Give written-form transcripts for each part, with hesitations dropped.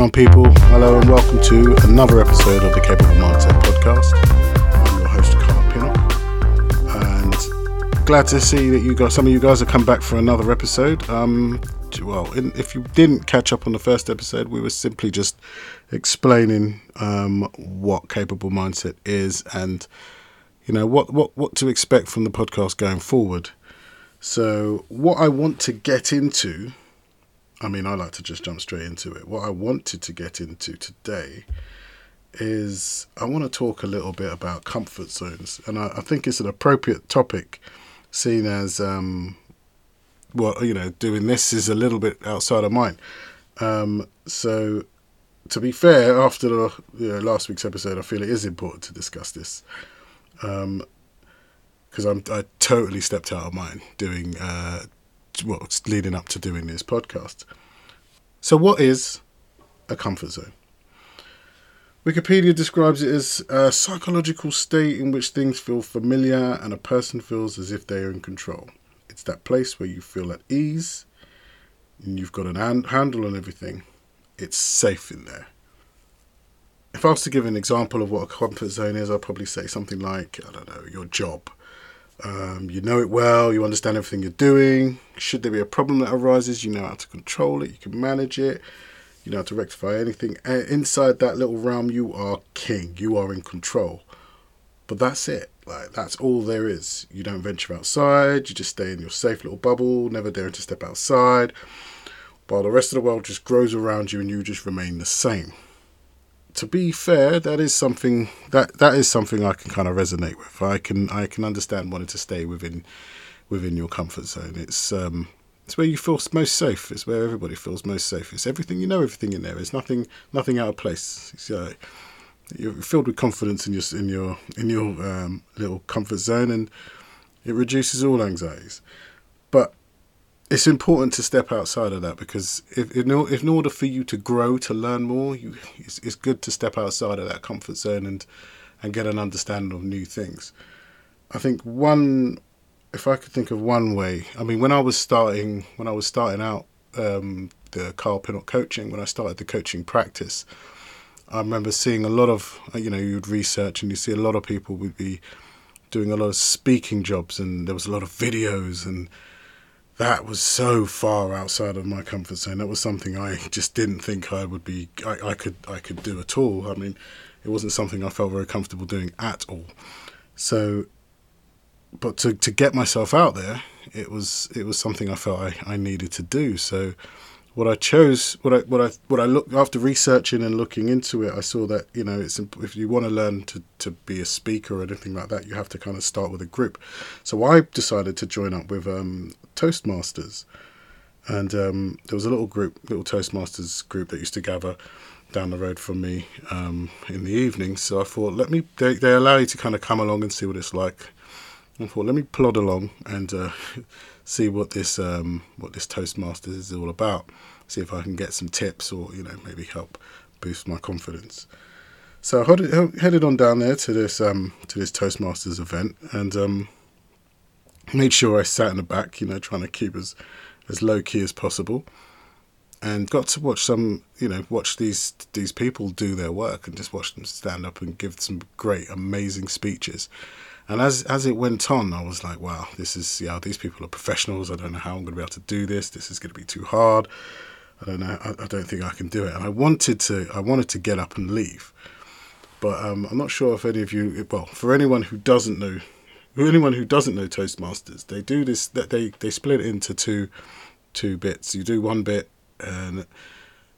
on, people? Hello and welcome to another episode of the Kpable Mindset Podcast. I'm your host, Carl Pinnock, and glad to see that you guys, some of you guys have come back for another episode. If you didn't catch up on the first episode, we were simply just explaining what Kpable Mindset is and, you know, what to expect from the podcast going forward. So what I want to get into, I mean, I like to just jump straight into it. What I wanted to get into today is I want to talk a little bit about comfort zones. And I think it's an appropriate topic, seeing as, doing this is a little bit outside of mine. So to be fair, after last week's episode, I feel it is important to discuss this. Because I totally stepped out of mine doing leading up to doing this podcast. So what is a comfort zone? Wikipedia describes it as a psychological state in which things feel familiar and a person feels as if they are in control. It's that place where you feel at ease and you've got a handle on everything. It's safe in there. If I was to give an example of what a comfort zone is, I'd probably say something like, I don't know, your job. You know it well, you understand everything you're doing. Should there be a problem that arises, you know how to control it, you can manage it, you know how to rectify anything. And inside that little realm, you are king, you are in control. But that's it, like that's all there is. You don't venture outside, you just stay in your safe little bubble, never daring to step outside, while the rest of the world just grows around you and you just remain the same. To be fair, that is something I can kind of resonate with. I can understand wanting to stay within your comfort zone. It's where you feel most safe. It's where everybody feels most safe. It's everything, you know, everything in there. It's nothing out of place. You're filled with confidence in your little comfort zone, and it reduces all anxieties. But it's important to step outside of that, because if in order for you to grow, to learn more, it's good to step outside of that comfort zone and get an understanding of new things. I think if I could think of one way, I mean, when I was starting out the Carl Pinnock coaching, when I started the coaching practice, I remember seeing a lot of, you'd research and you see a lot of people would be doing a lot of speaking jobs, and there was a lot of videos, and that was so far outside of my comfort zone. That was something I just didn't think I could do at all. I mean, it wasn't something I felt very comfortable doing at all. So, but to get myself out there, it was something I felt I needed to do. So what I looked after researching and looking into it, I saw that, if you want to learn to be a speaker or anything like that, you have to kind of start with a group. So I decided to join up with Toastmasters, and there was a little Toastmasters group that used to gather down the road from me in the evening. So I thought, they allow you to kind of come along and see what it's like. I thought, let me plod along and see what this Toastmasters is all about. See if I can get some tips or, maybe help boost my confidence. So I headed on down there to this Toastmasters event, and made sure I sat in the back, trying to keep as low key as possible, and got to watch these people do their work, and just watch them stand up and give some great, amazing speeches. And as it went on, I was like, wow, these people are professionals. I don't know how I'm going to be able to do this. This is going to be too hard. I don't know. I don't think I can do it. And I wanted to get up and leave. But I'm not sure if any of you, well, for anyone who doesn't know Toastmasters, they do this, that they split it into two bits. You do one bit and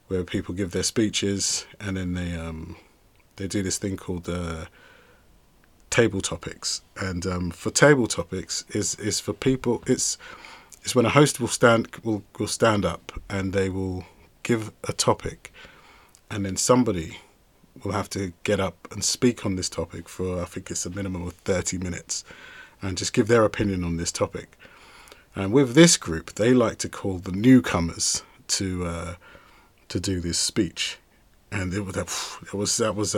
where people give their speeches, and then they do this thing called table topics, and for table topics is for people. It's when a host will stand up and they will give a topic, and then somebody will have to get up and speak on this topic for, I think it's a minimum of 30 minutes, and just give their opinion on this topic. And with this group, they like to call the newcomers to do this speech, and that was.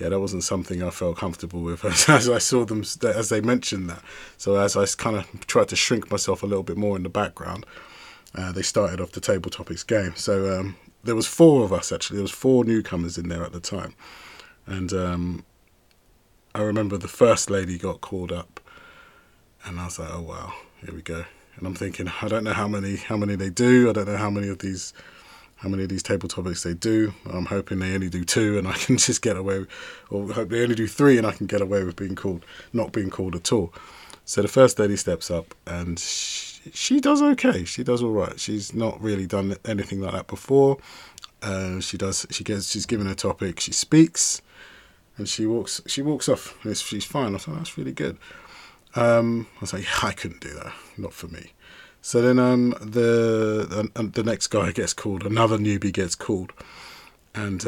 Yeah, that wasn't something I felt comfortable with as I saw them, as they mentioned that. So as I kind of tried to shrink myself a little bit more in the background, they started off the table topics game. So there was four of us, actually. There was four newcomers in there at the time. And I remember the first lady got called up, and I was like, oh, wow, here we go. And I'm thinking, I don't know how many they do. I don't know how many of these table topics they do. I'm hoping they only do two and I can just get away, or hope they only do three and I can get away with not being called at all. So the first lady steps up and she does okay. She does all right. She's not really done anything like that before. She's given a topic, she speaks, and she walks off. And she's fine. I thought, that's really good. I was like, yeah, I couldn't do that. Not for me. So then the next guy gets called. Another newbie gets called. And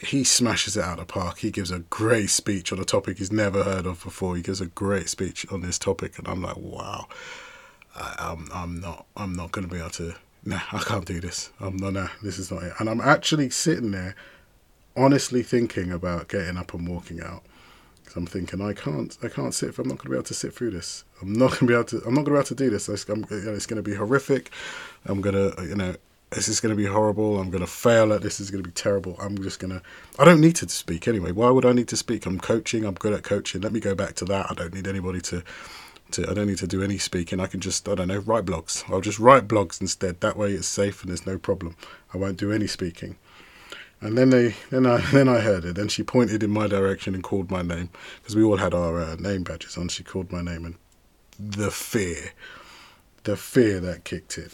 he smashes it out of the park. He gives a great speech on a topic he's never heard of before. He gives a great speech on this topic. And I'm like, wow, I'm not going to be able to. Nah, I can't do this. This is not it. And I'm actually sitting there honestly thinking about getting up and walking out. I'm thinking, I can't sit. I'm not going to be able to sit through this. I'm not going to be able to do this. It's going to be horrific. This is going to be horrible. I'm going to fail at this. This is going to be terrible. I don't need to speak anyway. Why would I need to speak? I'm coaching. I'm good at coaching. Let me go back to that. I don't need anybody I don't need to do any speaking. I can just, write blogs. I'll just write blogs instead. That way it's safe and there's no problem. I won't do any speaking. And then I heard it. Then she pointed in my direction and called my name, because we all had our name badges on. She called my name, and the fear that kicked in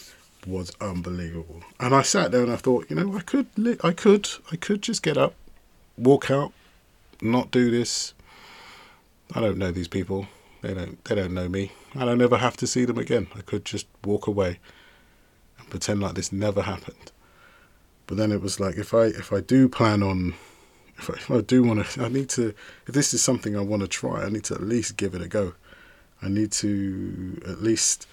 was unbelievable. And I sat there and I thought, I could just get up, walk out, not do this. I don't know these people. They don't know me. I don't ever have to see them again. I could just walk away and pretend like this never happened. But then it was like, if this is something I want to try, I need to at least give it a go. I need to at least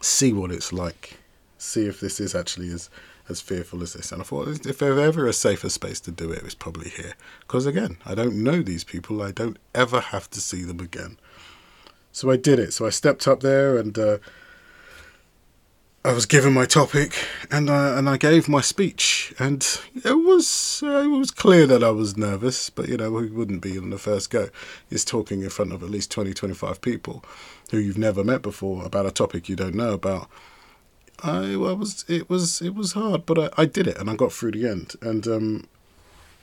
see what it's like, see if this is actually as fearful as this. And I thought, if there's ever a safer space to do it, it's probably here. Because again, I don't know these people. I don't ever have to see them again. So I did it. So I stepped up there and I was given my topic, and I gave my speech, and it was clear that I was nervous, but we wouldn't be on the first go. It's talking in front of at least 20, 25 people who you've never met before about a topic you don't know about. It was hard, but I did it, and I got through the end. And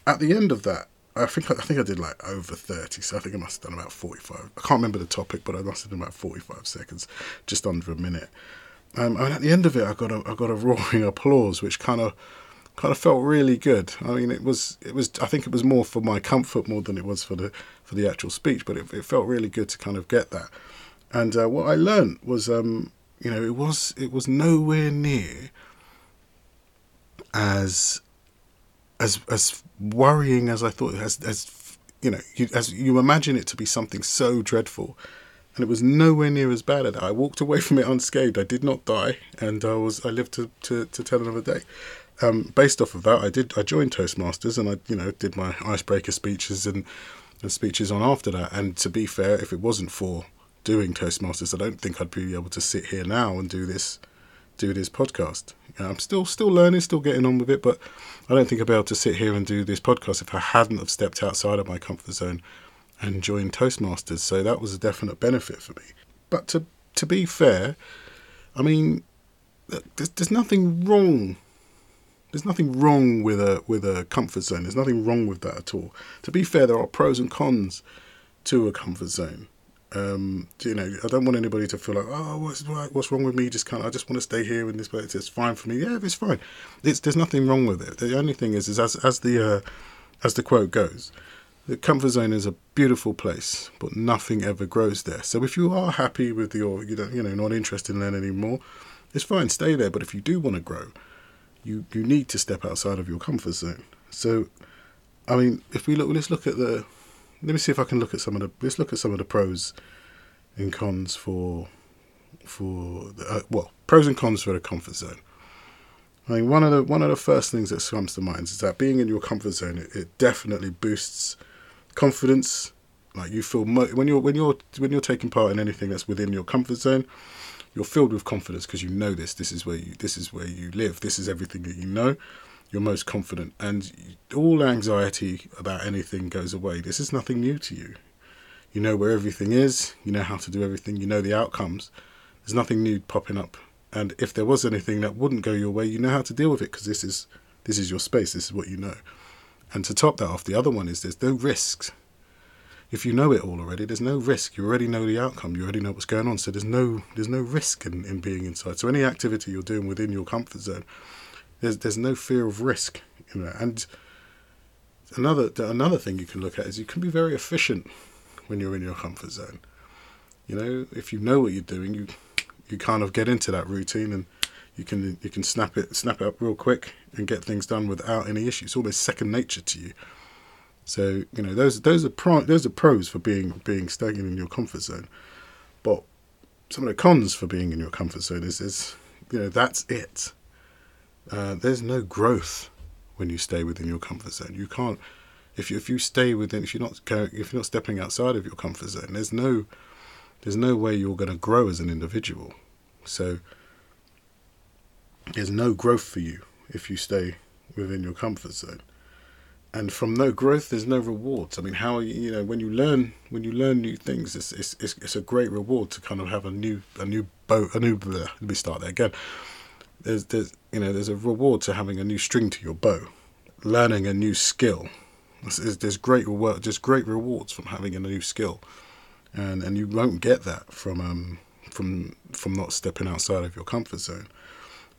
at the end of that, I think I did like over 30, so I think I must have done about 45. I can't remember the topic, but I must have done about 45 seconds, just under a minute. And at the end of it, I got a roaring applause, which kind of felt really good. I mean, it was. I think it was more for my comfort more than it was for the actual speech. But it felt really good to kind of get that. And what I learned was, it was nowhere near as worrying as I thought. As you imagine it to be something so dreadful. And it was nowhere near as bad as that. I walked away from it unscathed. I did not die, and I lived to tell another day. Based off of that, I joined Toastmasters, and I did my icebreaker speeches and speeches on after that. And to be fair, if it wasn't for doing Toastmasters, I don't think I'd be able to sit here now and do this podcast. I'm still learning, still getting on with it, but I don't think I'd be able to sit here and do this podcast if I hadn't have stepped outside of my comfort zone and joined Toastmasters, so that was a definite benefit for me. But to be fair, I mean, there's nothing wrong. There's nothing wrong with a comfort zone. There's nothing wrong with that at all. To be fair, there are pros and cons to a comfort zone. I don't want anybody to feel like, oh, what's wrong with me? I just want to stay here in this place. It's fine for me. Yeah, it's fine. There's nothing wrong with it. The only thing is as the quote goes, the comfort zone is a beautiful place, but nothing ever grows there. So if you are happy with not interested in that anymore, it's fine, stay there. But if you do want to grow, you need to step outside of your comfort zone. So, I mean, let's look at some of the pros and cons pros and cons for the comfort zone. I mean, one of the first things that comes to mind is that being in your comfort zone, it definitely boosts confidence. Like, you feel when you're taking part in anything that's within your comfort zone, You're filled with confidence because you know this. This is where you live. This is everything that you know. You're most confident, and all anxiety about anything goes away. This is nothing new to you. You know where everything is. You know how to do everything. You know the outcomes. There's nothing new popping up. And if there was anything that wouldn't go your way, you know how to deal with it because this is your space. This is what you know. And to top that off, the other one is there's no risks. If you know it all already, there's no risk. You already know the outcome. You already know what's going on. So there's no risk in being inside. So any activity you're doing within your comfort zone, there's no fear of risk in that. And another thing you can look at is you can be very efficient when you're in your comfort zone. You know, if you know what you're doing, you kind of get into that routine and you can snap it up real quick and get things done without any issue. It's almost second nature to you. So, you know, those are pros for being stagnant in your comfort zone. But some of the cons for being in your comfort zone is you know, that's it. There's no growth when you stay within your comfort zone. You can't, if you stay within, if you're not stepping outside of your comfort zone, there's no way you're going to grow as an individual. So there's no growth for you if you stay within your comfort zone. And from no growth, there's no rewards. I mean, how are you know, when you learn new things, it's a great reward to kind of have there's a reward to having a new string to your bow, learning a new skill. There's great rewards from having a new skill. And you won't get that from not stepping outside of your comfort zone.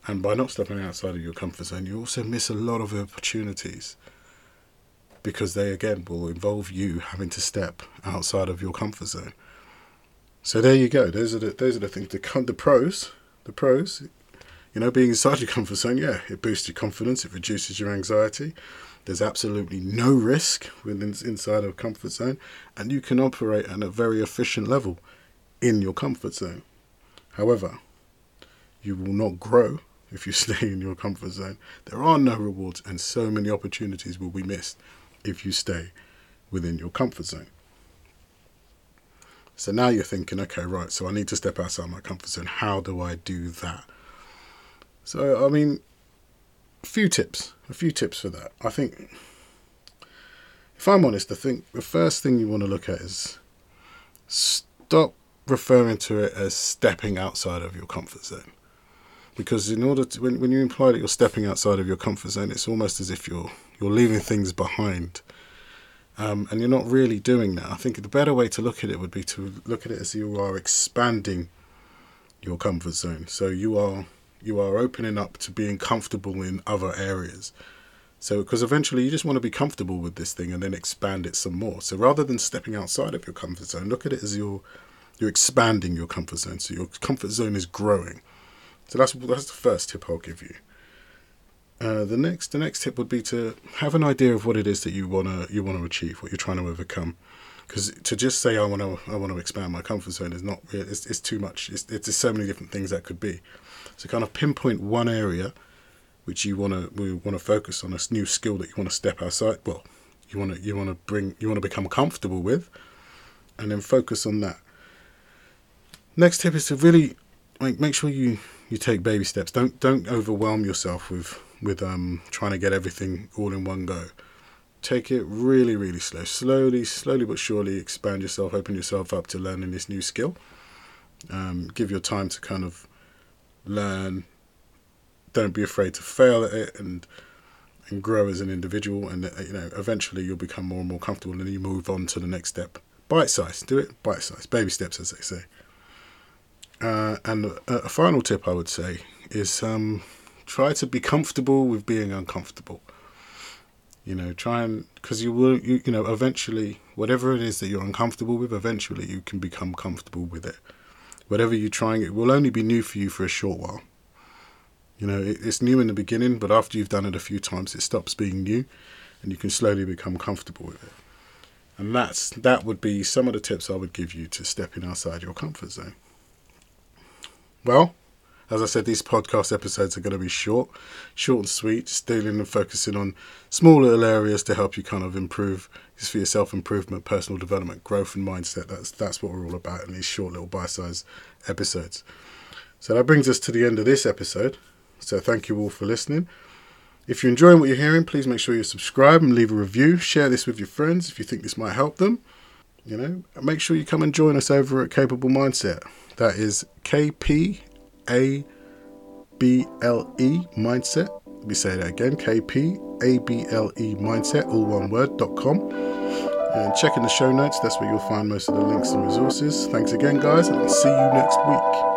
And by not stepping outside of your comfort zone, you also miss a lot of opportunities because they, again, will involve you having to step outside of your comfort zone. So there you go. Those are the things. The pros, you know, being inside your comfort zone, yeah, it boosts your confidence. It reduces your anxiety. There's absolutely no risk within inside of a comfort zone, and you can operate at a very efficient level in your comfort zone. However, you will not grow if you stay in your comfort zone. There are no rewards, and so many opportunities will be missed if you stay within your comfort zone. So now you're thinking, okay, right, so I need to step outside my comfort zone. How do I do that? So, I mean, a few tips for that. I think, if I'm honest, I think the first thing you want to look at is stop referring to it as stepping outside of your comfort zone. Because in order to, when you imply that you're stepping outside of your comfort zone, it's almost as if you're leaving things behind. And you're not really doing that. I think the better way to look at it would be to look at it as you are expanding your comfort zone. So you are opening up to being comfortable in other areas. So, because eventually you just want to be comfortable with this thing and then expand it some more. So rather than stepping outside of your comfort zone, look at it as you're expanding your comfort zone. So your comfort zone is growing. So that's the first tip I'll give you. The next tip would be to have an idea of what it is that you want to achieve, what you're trying to overcome. Because to just say I want to expand my comfort zone is not, it's too much. It's so many different things that could be. So kind of pinpoint one area which we want to focus on, a new skill that you want to step outside. Well, you want to become comfortable with, and then focus on that. Next tip is to really make sure you take baby steps. Don't overwhelm yourself with trying to get everything all in one go. Take it really, really slow. Slowly but surely expand yourself, open yourself up to learning this new skill. Give your time to kind of learn. Don't be afraid to fail at it and grow as an individual. And, you know, eventually you'll become more and more comfortable and then you move on to the next step. Bite-sized. Do it bite-sized. Baby steps, as they say. And a final tip I would say is try to be comfortable with being uncomfortable. You know, try and, because you will, you know, eventually, whatever it is that you're uncomfortable with, eventually you can become comfortable with it. Whatever you're trying, it will only be new for you for a short while. You know, it's new in the beginning, but after you've done it a few times, it stops being new and you can slowly become comfortable with it. And that would be some of the tips I would give you to stepping outside your comfort zone. Well, as I said, these podcast episodes are going to be short and sweet, just dealing and focusing on small little areas to help you kind of improve, just for your self-improvement, personal development, growth and mindset. That's what we're all about in these short little bite-sized episodes. So that brings us to the end of this episode. So thank you all for listening. If you're enjoying what you're hearing, please make sure you subscribe and leave a review. Share this with your friends if you think this might help them. You know, and make sure you come and join us over at Kpable Mindset. That is Kpable Mindset. Let me say that again, Kpable Mindset, all one word, .com. And check in the show notes, that's where you'll find most of the links and resources. Thanks again, guys, and I'll see you next week.